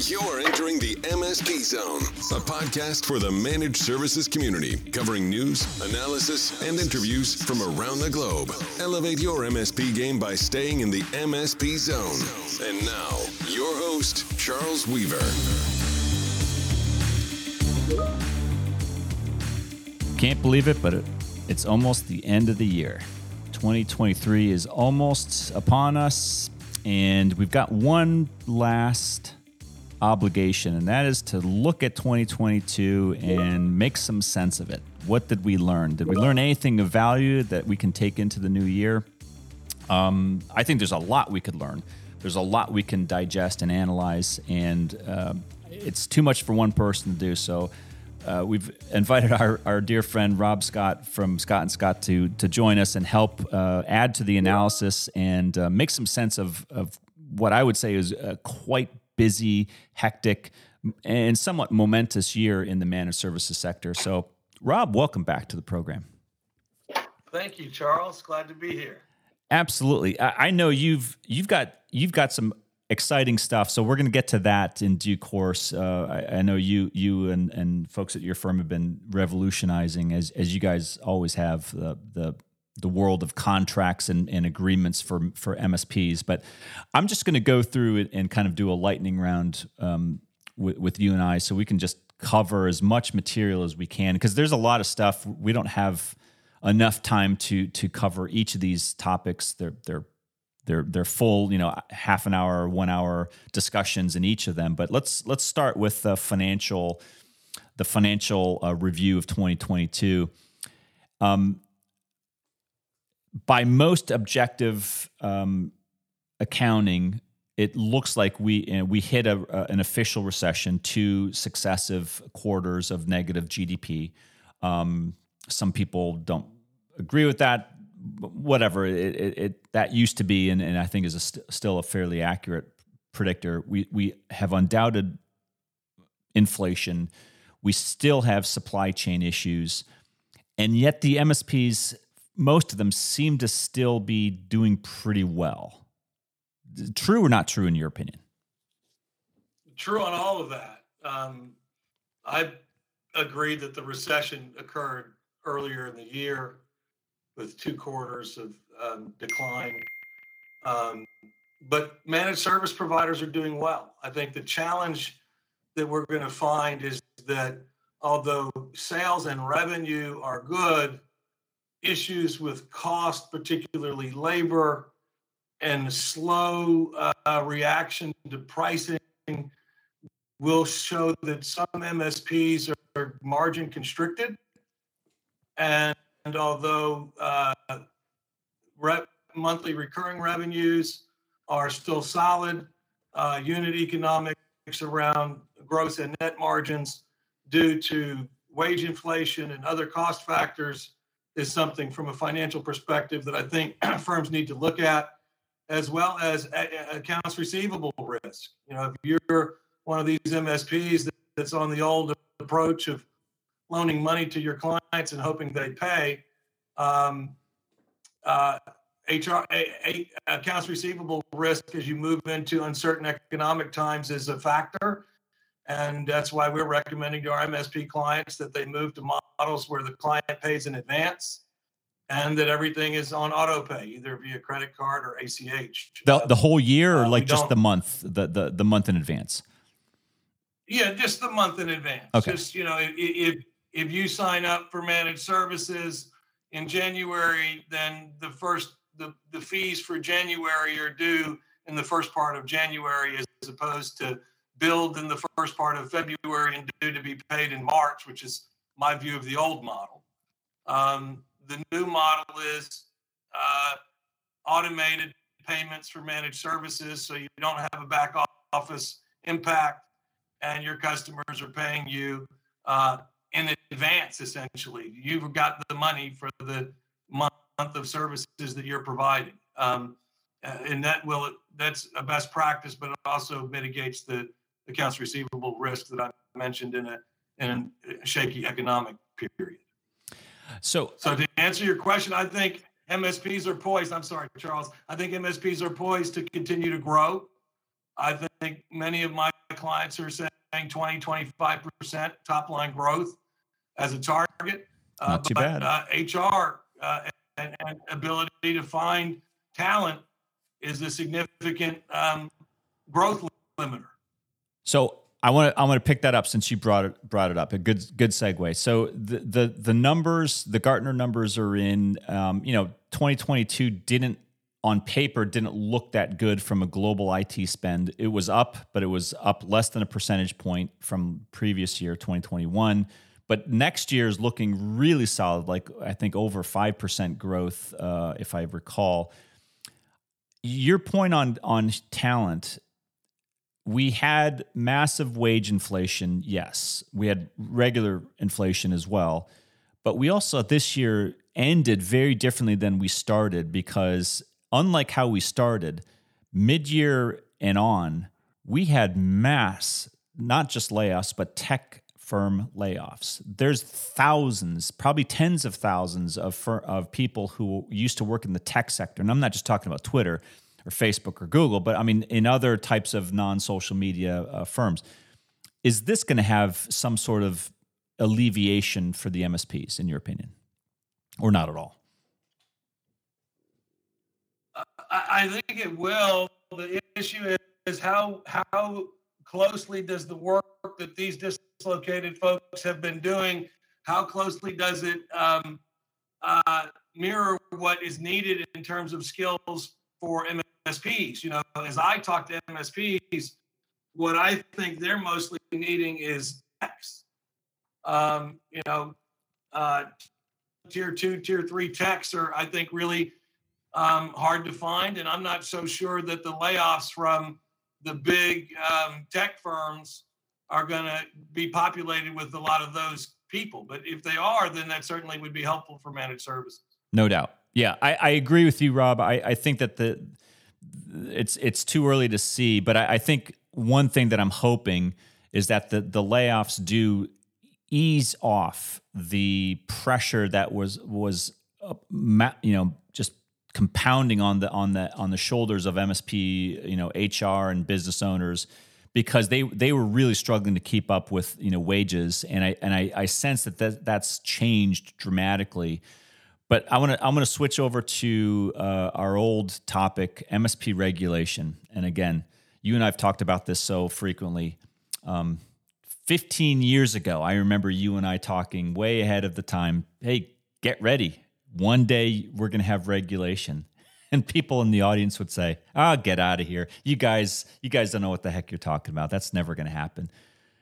You're entering the MSP Zone, a podcast for the managed services community, covering news, analysis, and interviews from around the globe. Elevate your MSP game by staying in the MSP Zone. And now, your host, Charles Weaver. Can't believe it, but it's almost the end of the year. 2023 is almost upon us, and we've got one last obligation, and that is to look at 2022 and make some sense of it. What did we learn? Did we learn anything of value that we can take into the new year? I think there's a lot we could learn. There's a lot we can digest and analyze, and it's too much for one person to do. So we've invited our dear friend Rob Scott from Scott and Scott to join us and help add to the analysis and make some sense of what I would say is quite busy, hectic, and somewhat momentous year in the managed services sector. So, Rob, welcome back to the program. Thank you, Charles. Glad to be here. Absolutely. I know you've got some exciting stuff. So we're going to get to that in due course. I know you and folks at your firm have been revolutionizing, as you guys always have, the world of contracts and agreements for MSPs. But I'm just going to go through it and kind of do a lightning round with you and I, so we can just cover as much material as we can, because there's a lot of stuff. We don't have enough time to cover each of these topics. They're full, half an hour, 1 hour discussions in each of them. But let's start with the financial review of 2022. By most objective accounting, it looks like we hit an official recession, 2 successive quarters of negative GDP. Some people don't agree with that. Whatever it that used to be, and I think is still a fairly accurate predictor. We have undoubted inflation. We still have supply chain issues, and yet the MSPs, most of them, seem to still be doing pretty well. True or not true in your opinion? True on all of that. I agree that the recession occurred earlier in the year with 2 quarters of decline. But managed service providers are doing well. I think the challenge that we're going to find is that although sales and revenue are good, issues with cost, particularly labor, and slow reaction to pricing will show that some MSPs are margin constricted. And although monthly recurring revenues are still solid, unit economics around gross and net margins due to wage inflation and other cost factors is something from a financial perspective that I think firms need to look at, as well as accounts receivable risk. If you're one of these MSPs that's on the old approach of loaning money to your clients and hoping they pay, accounts receivable risk as you move into uncertain economic times is a factor. And that's why we're recommending to our MSP clients that they move to models where the client pays in advance and that everything is on auto pay, either via credit card or ACH. The whole year, or like just the month, the month in advance? Yeah, just the month in advance. Okay. Just, if you sign up for managed services in January, then the fees for January are due in the first part of January, as opposed to billed in the first part of February and due to be paid in March, which is my view of the old model. The new model is automated payments for managed services, so you don't have a back office impact, and your customers are paying you in advance, essentially. You've got the money for the month of services that you're providing. And that's a best practice, but it also mitigates the accounts receivable risk that I mentioned in a shaky economic period. So to answer your question, I think MSPs are poised. I'm sorry, Charles. I think MSPs are poised to continue to grow. I think many of my clients are saying 20, 25% top line growth as a target. Not too bad. HR and ability to find talent is a significant growth limiter. So I want to pick that up since you brought it up. A good segue. So the numbers, the Gartner numbers are in. 2022 on paper didn't look that good from a global IT spend. It was up, but it was up less than a percentage point from previous year, 2021. But next year is looking really solid, like I think over 5% growth, if I recall. Your point on talent, we had massive wage inflation, yes. We had regular inflation as well. But we also, this year, ended very differently than we started because unlike how we started, mid-year and on, we had mass, not just layoffs, but tech firm layoffs. There's thousands, probably tens of thousands of people who used to work in the tech sector. And I'm not just talking about Twitter or Facebook or Google, but I mean in other types of non-social media firms. Is this going to have some sort of alleviation for the MSPs, in your opinion, or not at all? I think it will. The issue is how closely does the work that these dislocated folks have been doing, how closely does it mirror what is needed in terms of skills for MSPs? As I talk to MSPs, what I think they're mostly needing is techs. Tier 2, Tier 3 techs are, I think, really hard to find, and I'm not so sure that the layoffs from the big tech firms are going to be populated with a lot of those people. But if they are, then that certainly would be helpful for managed services. No doubt. Yeah, I agree with you, Rob. I think that it's too early to see, but I think one thing that I'm hoping is that the layoffs do ease off the pressure that was just compounding on the shoulders of MSP, HR and business owners, because they were really struggling to keep up with wages, and I sense that's changed dramatically. But I'm gonna switch over to our old topic, MSP regulation. And again, you and I have talked about this so frequently. 15 years ago, I remember you and I talking way ahead of the time. Hey, get ready. One day we're gonna have regulation. And people in the audience would say, get out of here. You guys don't know what the heck you're talking about. That's never going to happen.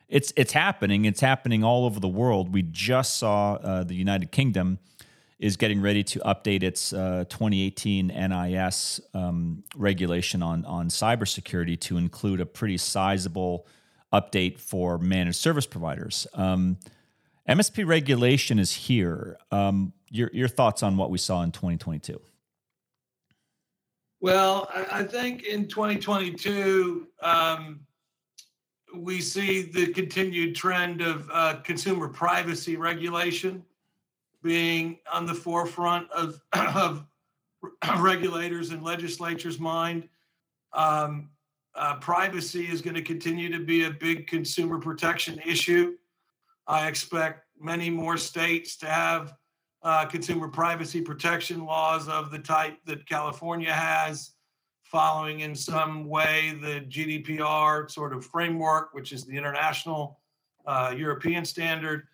It's happening. It's happening all over the world. We just saw the United Kingdom is getting ready to update its 2018 NIS regulation on cybersecurity to include a pretty sizable update for managed service providers. MSP regulation is here. Your thoughts on what we saw in 2022? Well, I think in 2022, we see the continued trend of consumer privacy regulation being on the forefront of regulators and legislatures' mind. Privacy is going to continue to be a big consumer protection issue. I expect many more states to have consumer privacy protection laws of the type that California has, following in some way the GDPR sort of framework, which is the international European standard.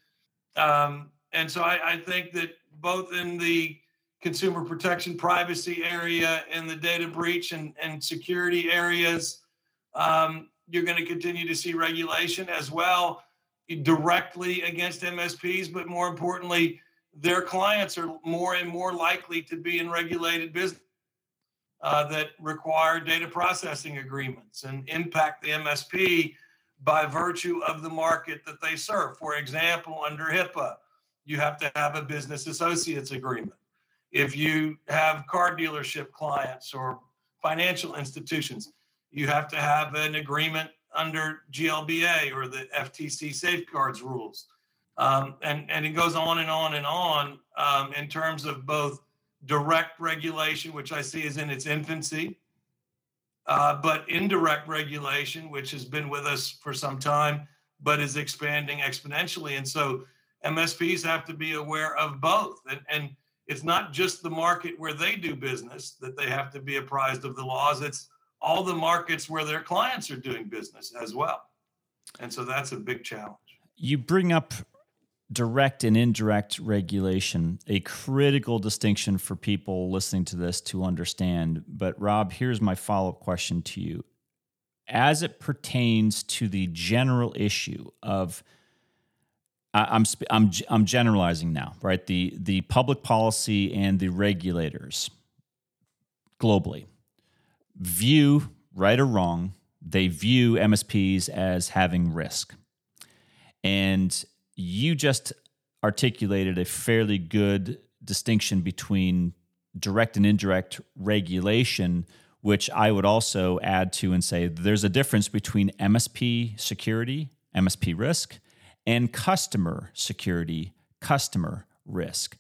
And so I think that both in the consumer protection privacy area and the data breach and security areas, you're going to continue to see regulation as well directly against MSPs, but more importantly, their clients are more and more likely to be in regulated business that require data processing agreements and impact the MSP by virtue of the market that they serve. For example, under HIPAA, you have to have a business associates agreement. If you have car dealership clients or financial institutions, you have to have an agreement under GLBA or the FTC safeguards rules. And it goes on and on and on in terms of both direct regulation, which I see is in its infancy, But indirect regulation, which has been with us for some time, but is expanding exponentially. And so MSPs have to be aware of both. And it's not just the market where they do business that they have to be apprised of the laws. It's all the markets where their clients are doing business as well. And so that's a big challenge. You bring up direct and indirect regulation, a critical distinction for people listening to this to understand. But Rob, here's my follow-up question to you. As it pertains to the general issue of, I'm generalizing now, right? The public policy and the regulators globally view, right or wrong, they view MSPs as having risk. And you just articulated a fairly good distinction between direct and indirect regulation, which I would also add to and say there's a difference between MSP security, MSP risk, and customer security, customer risk.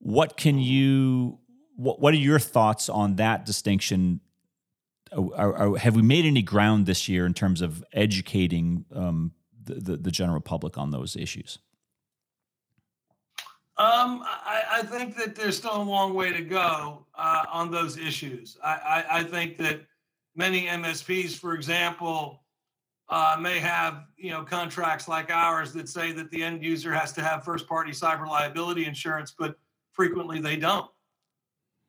What are your thoughts on that distinction? Have we made any ground this year in terms of educating the general public on those issues? I think that there's still a long way to go on those issues. I think that many MSPs, for example, may have contracts like ours that say that the end user has to have first-party cyber liability insurance, but frequently they don't.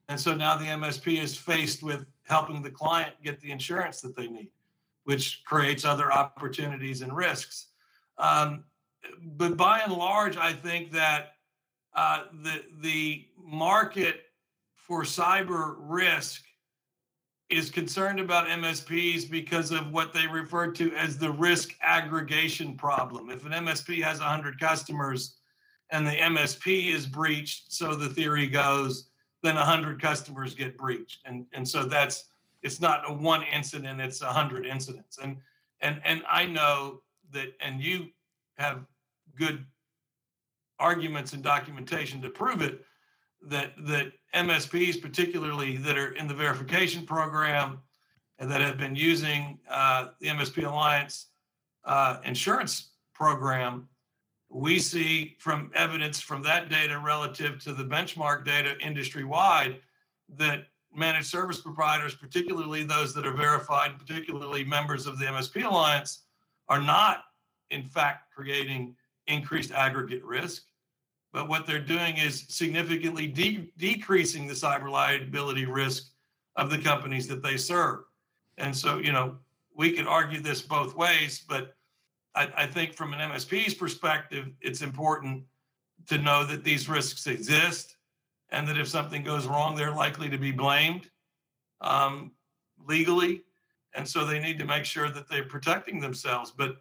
And so now the MSP is faced with helping the client get the insurance that they need, which creates other opportunities and risks. But by and large, I think that the market for cyber risk is concerned about MSPs because of what they refer to as the risk aggregation problem. If an MSP has 100 customers and the MSP is breached, so the theory goes, then 100 customers get breached. And so that's, it's not a one incident, it's 100 incidents. And I know that, and you have good arguments and documentation to prove it, that MSPs, particularly that are in the verification program and that have been using the MSP Alliance insurance program, we see from evidence from that data relative to the benchmark data industry-wide that managed service providers, particularly those that are verified, particularly members of the MSP Alliance, are not, in fact, creating increased aggregate risk. But what they're doing is significantly decreasing the cyber liability risk of the companies that they serve. And so, we could argue this both ways, but I think from an MSP's perspective, it's important to know that these risks exist and that if something goes wrong, they're likely to be blamed legally. And so they need to make sure that they're protecting themselves. But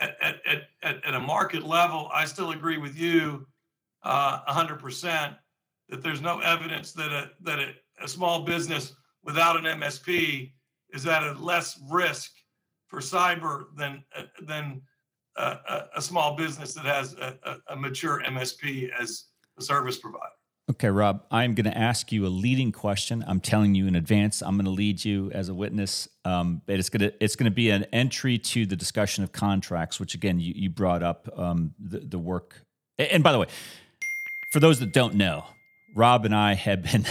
at a market level, I still agree with you 100% that there's no evidence that a small business without an MSP is at a less risk for cyber than a small business that has a mature MSP as a service provider. Okay, Rob, I'm going to ask you a leading question. I'm telling you in advance. I'm going to lead you as a witness, but it's going to be an entry to the discussion of contracts, which again you brought up the work. And by the way, for those that don't know, Rob and I have been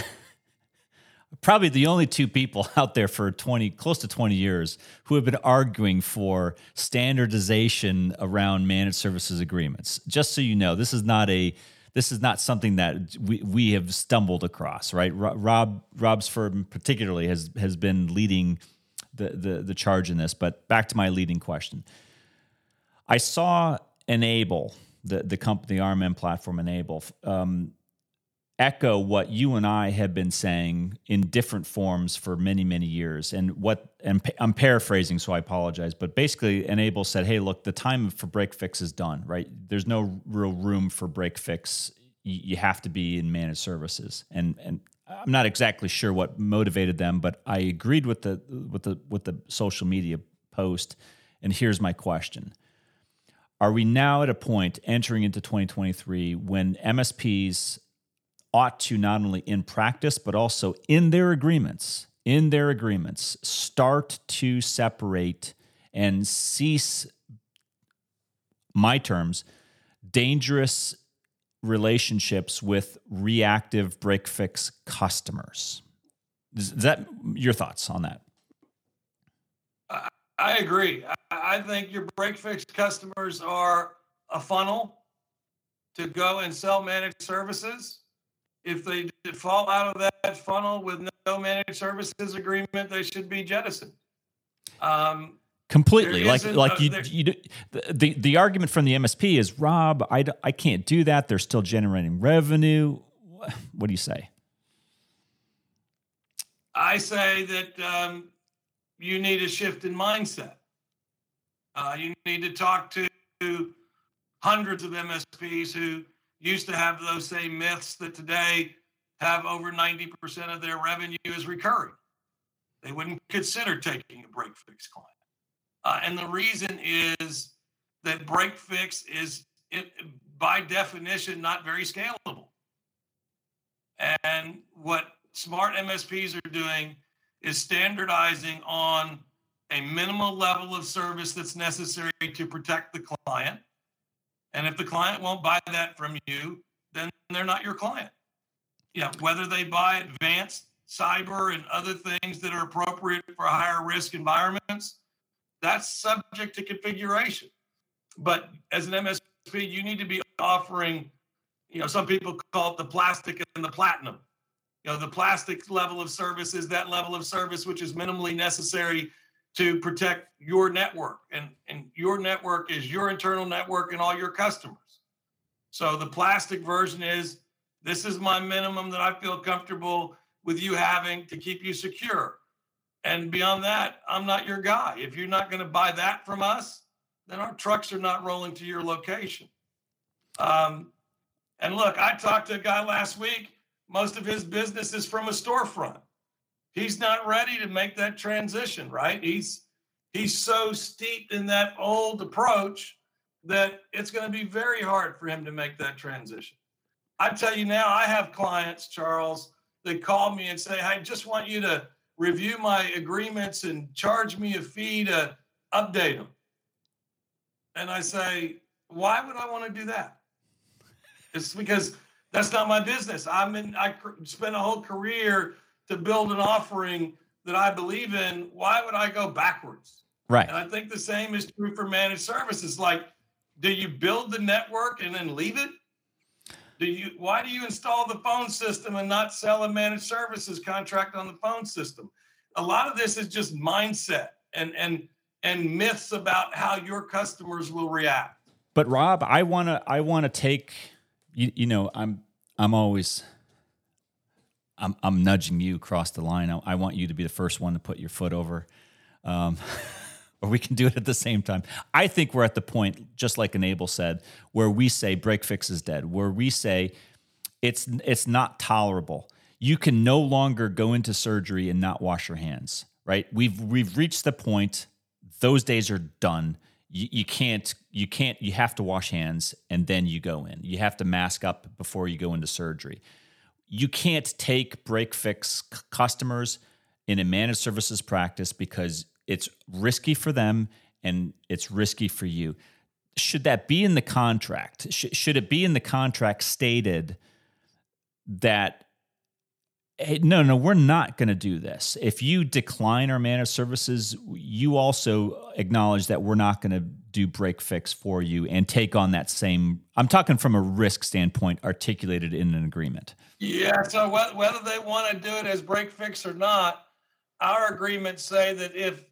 probably the only two people out there for close to 20 years who have been arguing for standardization around managed services agreements. Just so you know, this is not something that we have stumbled across, right? Rob's firm particularly has been leading the charge in this. But back to my leading question. I saw Enable, the company, the RMM platform Enable, echo what you and I have been saying in different forms for many, many years. And I'm paraphrasing, so I apologize. But basically, Enable said, hey, look, the time for break fix is done, right? There's no real room for break fix. You have to be in managed services. And I'm not exactly sure what motivated them, but I agreed with the social media post. And here's my question. Are we now at a point entering into 2023 when MSPs ought to not only in practice, but also in their agreements, in their agreements start to separate and cease, my terms, dangerous relationships with reactive break-fix customers. Is that your thoughts on that? I agree. I think your break-fix customers are a funnel to go and sell managed services. If they fall out of that funnel with no managed services agreement, they should be jettisoned. Completely. The argument from the MSP is, Rob, I can't do that. They're still generating revenue. What do you say? I say that you need a shift in mindset. You need to talk to hundreds of MSPs who used to have those same myths that today have over 90% of their revenue is recurring. They wouldn't consider taking a break-fix client. And the reason is that break-fix is, by definition, not very scalable. And what smart MSPs are doing is standardizing on a minimal level of service that's necessary to protect the client. And if the client won't buy that from you, then they're not your client. Yeah, whether they buy advanced cyber and other things that are appropriate for higher risk environments, that's subject to configuration. But as an MSP, you need to be offering, some people call it the plastic and the platinum. The plastic level of service is that level of service which is minimally necessary to protect your network. And your network is your internal network and all your customers. So the plastic version is, this is my minimum that I feel comfortable with you having to keep you secure. And beyond that, I'm not your guy. If you're not going to buy that from us, then our trucks are not rolling to your location. And look, I talked to a guy last week. Most of his business is from a storefront. He's not ready to make that transition, right? He's so steeped in that old approach that it's going to be very hard for him to make that transition. I tell you now, I have clients, Charles, that call me and say, I just want you to review my agreements and charge me a fee to update them. And I say, why would I want to do that? It's because that's not my business. I spent a whole career to build an offering that I believe in. Why would I go backwards? Right. And I think the same is true for managed services. Like, do you build the network and then leave it? Why do you install the phone system and not sell a managed services contract on the phone system? A lot of this is just mindset and myths about how your customers will react. But Rob, I wanna take, I'm always, I'm nudging you across the line. I want you to be the first one to put your foot over, or we can do it at the same time. I think we're at the point, just like Enable said, where we say break fix is dead, where we say it's not tolerable. You can no longer go into surgery and not wash your hands, right? We've reached the point. Those days are done. You can't, you have to wash hands and then you go in. You have to mask up before you go into surgery. You can't take break-fix customers in a managed services practice because it's risky for them and it's risky for you. Should that be in the contract? Should it be in the contract stated that, hey, no, we're not going to do this. If you decline our managed services, you also acknowledge that we're not going to do break-fix for you and take on that same, I'm talking from a risk standpoint, articulated in an agreement. Yeah, so whether they want to do it as break-fix or not, our agreements say that if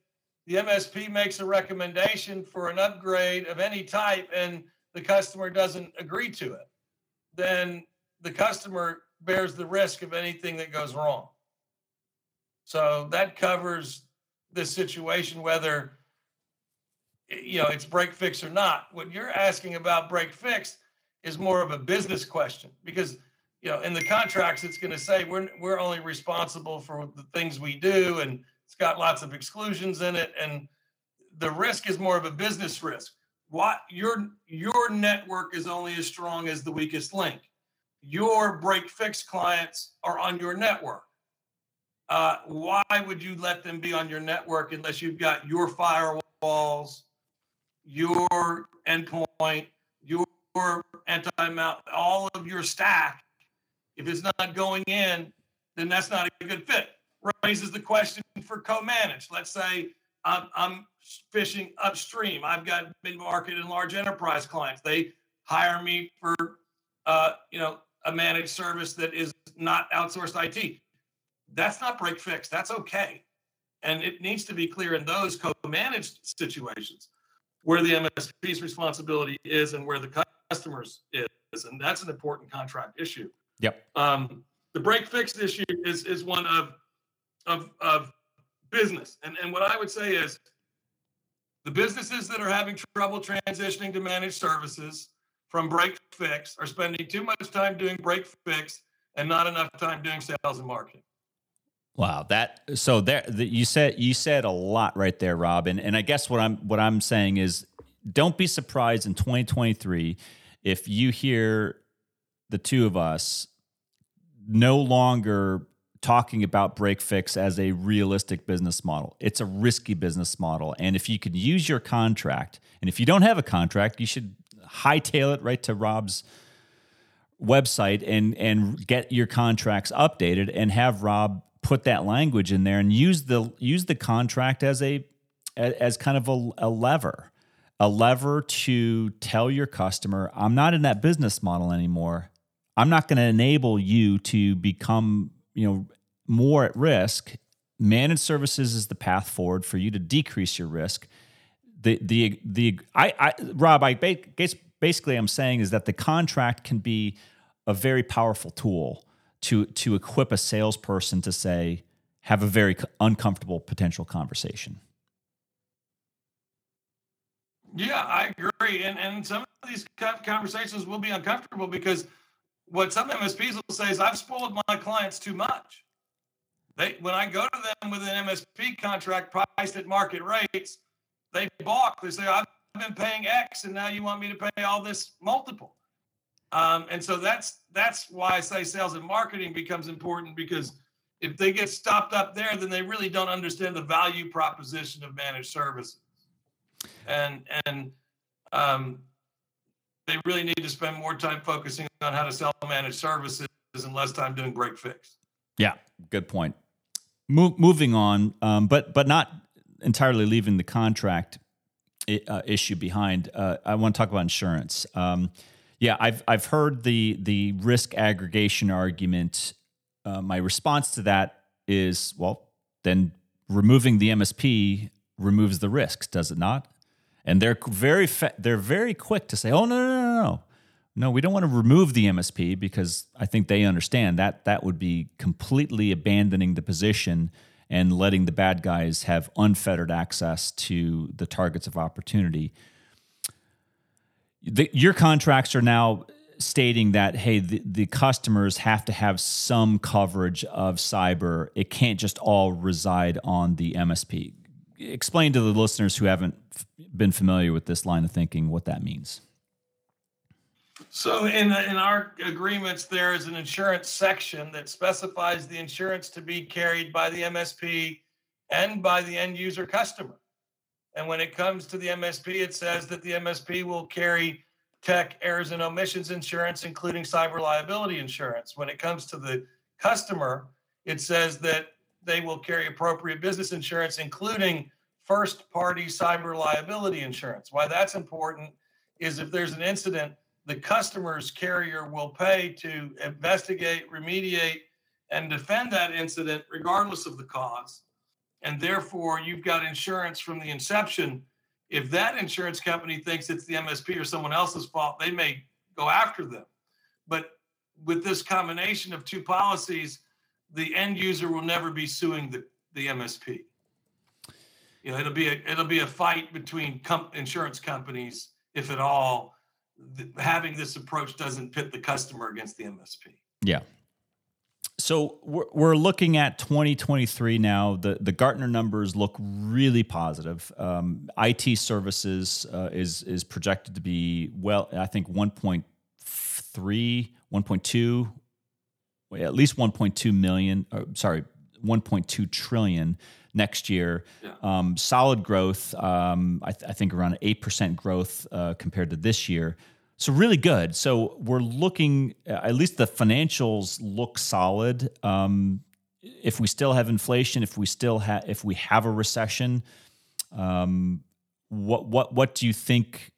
the MSP makes a recommendation for an upgrade of any type and the customer doesn't agree to it, then the customer bears the risk of anything that goes wrong. So that covers this situation, whether it's break-fix or not. What you're asking about break-fix is more of a business question because, in the contracts, it's going to say we're only responsible for the things we do, and it's got lots of exclusions in it. And the risk is more of a business risk. What your network is only as strong as the weakest link. Your break-fix clients are on your network. Why would you let them be on your network unless you've got your firewalls, your endpoint, your anti-malware, all of your stack? If it's not going in, then that's not a good fit. Raises the question for co-managed. Let's say I'm fishing upstream. I've got mid-market and large enterprise clients. They hire me for a managed service that is not outsourced IT. That's not break fix. That's okay. And it needs to be clear in those co-managed situations where the MSP's responsibility is and where the customer's is. And that's an important contract issue. Yep. The break fix issue is one of business. And what I would say is the businesses that are having trouble transitioning to managed services from break fix are spending too much time doing break fix and not enough time doing sales and marketing. Wow, you said a lot right there, Rob. And I guess what I'm saying is, don't be surprised in 2023 if you hear the two of us no longer talking about break fix as a realistic business model. It's a risky business model, and if you could use your contract, and if you don't have a contract, you should hightail it right to Rob's website and get your contracts updated and have Rob put that language in there and use the contract as kind of a lever to tell your customer, I'm not in that business model anymore. I'm not going to enable you to become, more at risk. Managed services is the path forward for you to decrease your risk. Rob, basically I'm saying is that the contract can be a very powerful tool to equip a salesperson to say, have a very uncomfortable potential conversation. Yeah, I agree. And some of these conversations will be uncomfortable because what some MSPs will say is, I've spoiled my clients too much. When I go to them with an MSP contract priced at market rates, they balk. They say, I've been paying X and now you want me to pay all this multiple. And so that's why I say sales and marketing becomes important, because if they get stopped up there, then they really don't understand the value proposition of managed services. And they really need to spend more time focusing on how to sell managed services and less time doing break fix. Yeah, good point. Moving on, but not entirely leaving the contract issue behind. I want to talk about insurance. Yeah, I've heard the risk aggregation argument. My response to that is, well, then removing the MSP removes the risks, does it not? And they're very quick to say, oh, no, we don't want to remove the MSP, because I think they understand that would be completely abandoning the position and letting the bad guys have unfettered access to the targets of opportunity. Your contracts are now stating that, hey, the customers have to have some coverage of cyber. It can't just all reside on the MSP. Explain to the listeners who haven't been familiar with this line of thinking what that means. So in our agreements, there is an insurance section that specifies the insurance to be carried by the MSP and by the end user customer. And when it comes to the MSP, it says that the MSP will carry tech errors and omissions insurance, including cyber liability insurance. When it comes to the customer, it says that they will carry appropriate business insurance, including first-party cyber liability insurance. Why that's important is if there's an incident, the customer's carrier will pay to investigate, remediate, and defend that incident regardless of the cause. And therefore, you've got insurance from the inception. If that insurance company thinks it's the MSP or someone else's fault, they may go after them. But with this combination of two policies, the end user will never be suing the MSP. It'll be a fight between insurance companies, if at all. Having this approach doesn't pit the customer against the MSP. Yeah. So we're looking at 2023 now. The Gartner numbers look really positive. IT services is projected to be, well, I think 1.3, 1.2, at least 1.2 million. Sorry, 1.2 trillion next year. Yeah. Solid growth, I think around 8% growth compared to this year. So really good. So we're looking, at least the financials look solid. If we still have inflation, if we have a recession, what do you think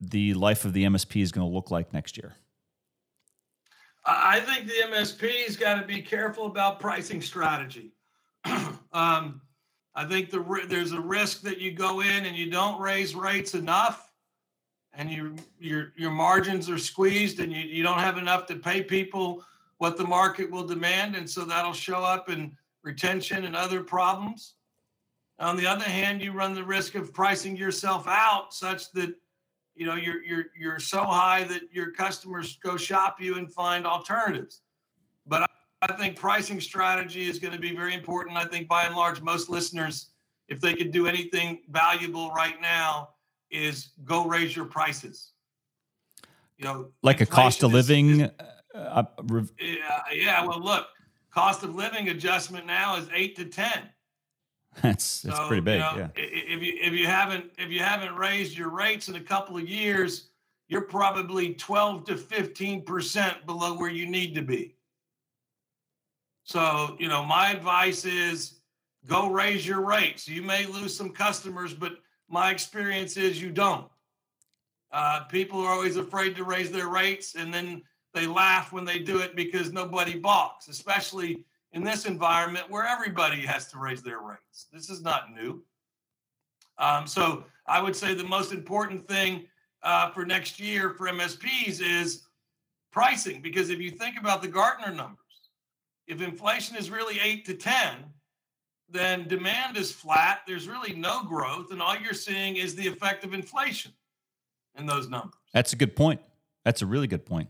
the life of the MSP is going to look like next year? I think the MSP's got to be careful about pricing strategy. I think there's a risk that you go in and you don't raise rates enough, and your margins are squeezed, and you don't have enough to pay people what the market will demand, and so that'll show up in retention and other problems. On the other hand, you run the risk of pricing yourself out such that you're so high that your customers go shop you and find alternatives. But I think pricing strategy is going to be very important. I think by and large, most listeners, if they could do anything valuable right now, is go raise your prices. Like a cost of living. Well, look, cost of living adjustment now is 8 to 10. That's pretty big. If you haven't raised your rates in a couple of years, you're probably 12 to 15% below where you need to be. So, my advice is go raise your rates. You may lose some customers, but my experience is you don't. People are always afraid to raise their rates, and then they laugh when they do it because nobody balks, especially in this environment where everybody has to raise their rates. This is not new. So I would say the most important thing for next year for MSPs is pricing, because if you think about the Gartner numbers, if inflation is really 8 to 10, then demand is flat, there's really no growth, and all you're seeing is the effect of inflation in those numbers. That's a good point. That's a really good point.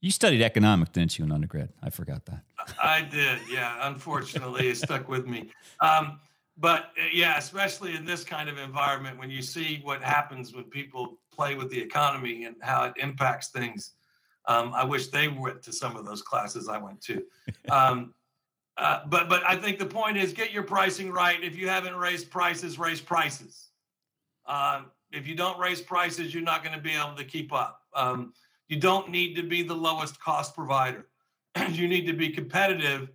You studied economics, didn't you, in undergrad? I forgot that. I did, yeah. Unfortunately, it stuck with me. Especially in this kind of environment, when you see what happens when people play with the economy and how it impacts things, I wish they went to some of those classes I went to. But I think the point is get your pricing right. If you haven't raised prices, raise prices. If you don't raise prices, you're not going to be able to keep up. You don't need to be the lowest cost provider. You need to be competitive,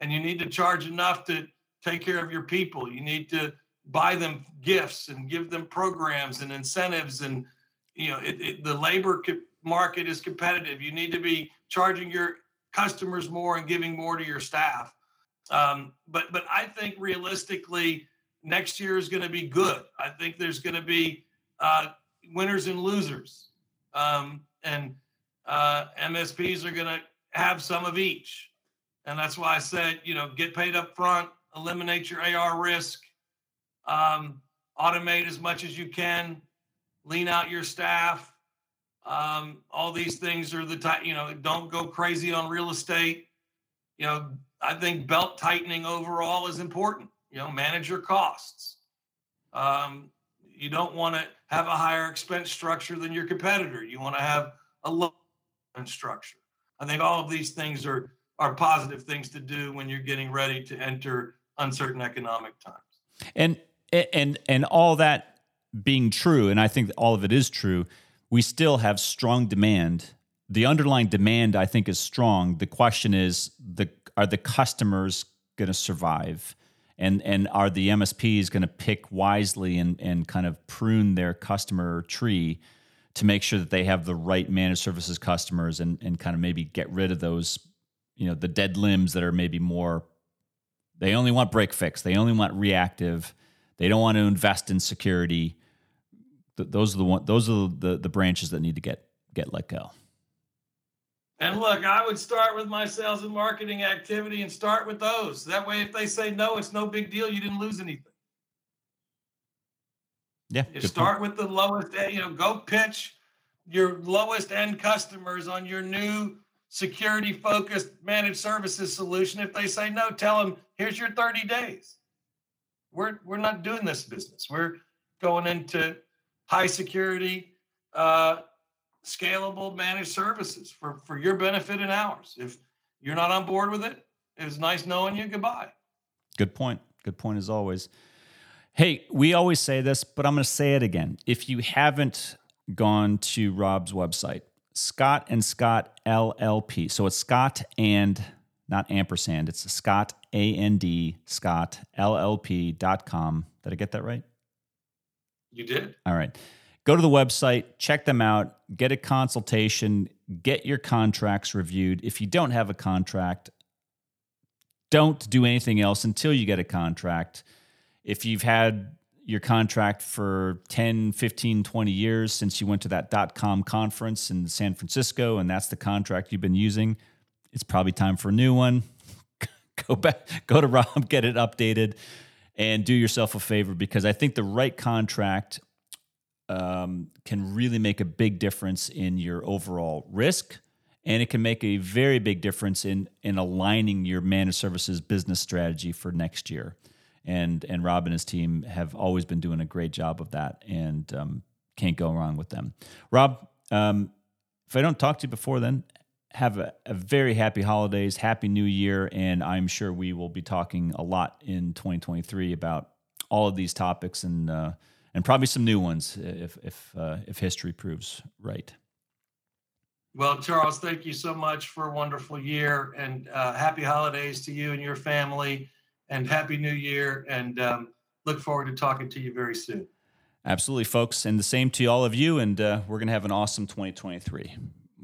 and you need to charge enough to take care of your people. You need to buy them gifts and give them programs and incentives. And, the labor market is competitive. You need to be charging your customers more and giving more to your staff. But I think realistically, next year is going to be good. I think there's going to be winners and losers. And MSPs are going to have some of each. And that's why I said, get paid up front, eliminate your AR risk, automate as much as you can, lean out your staff. All these things are the type, don't go crazy on real estate. I think belt tightening overall is important. Manage your costs. You don't want to have a higher expense structure than your competitor. You want to have a low expense structure. I think all of these things are positive things to do when you're getting ready to enter uncertain economic times. And all that being true, and I think all of it is true, we still have strong demand. The underlying demand, I think, is strong. The question is, are the customers going to survive? And are the MSPs going to pick wisely and kind of prune their customer tree to make sure that they have the right managed services customers and kind of maybe get rid of those, the dead limbs that are maybe more, they only want break fix. They only want reactive. They don't want to invest in security. Those are the branches that need to get let go. And look, I would start with my sales and marketing activity and start with those. That way, if they say no, it's no big deal. You didn't lose anything. Yeah. You start with the lowest, go pitch your lowest end customers on your new security focused managed services solution. If they say no, tell them, here's your 30 days. We're not doing this business. We're going into high security, scalable managed services for your benefit and ours. If you're not on board with it was nice knowing you. Goodbye. Good point. Good point as always. Hey, we always say this, but I'm going to say it again. If you haven't gone to Rob's website, Scott and Scott LLP. So it's Scott and, not ampersand, it's Scott, A-N-D, Scott, LLP.com. Did I get that right? You did. All right. Go to the website, check them out, get a consultation, get your contracts reviewed. If you don't have a contract, don't do anything else until you get a contract. If you've had your contract for 10, 15, 20 years since you went to that .com conference in San Francisco and that's the contract you've been using, it's probably time for a new one. Go back, go to Rob, get it updated, and do yourself a favor because I think the right contract can really make a big difference in your overall risk, and it can make a very big difference in aligning your managed services business strategy for next year. And Rob and his team have always been doing a great job of that, and can't go wrong with them. Rob, if I don't talk to you before then, have a very happy holidays, happy new year, and I'm sure we will be talking a lot in 2023 about all of these topics and probably some new ones if history proves right. Well, Charles, thank you so much for a wonderful year, and happy holidays to you and your family. And happy new year, and look forward to talking to you very soon. Absolutely, folks. And the same to all of you. And we're going to have an awesome 2023.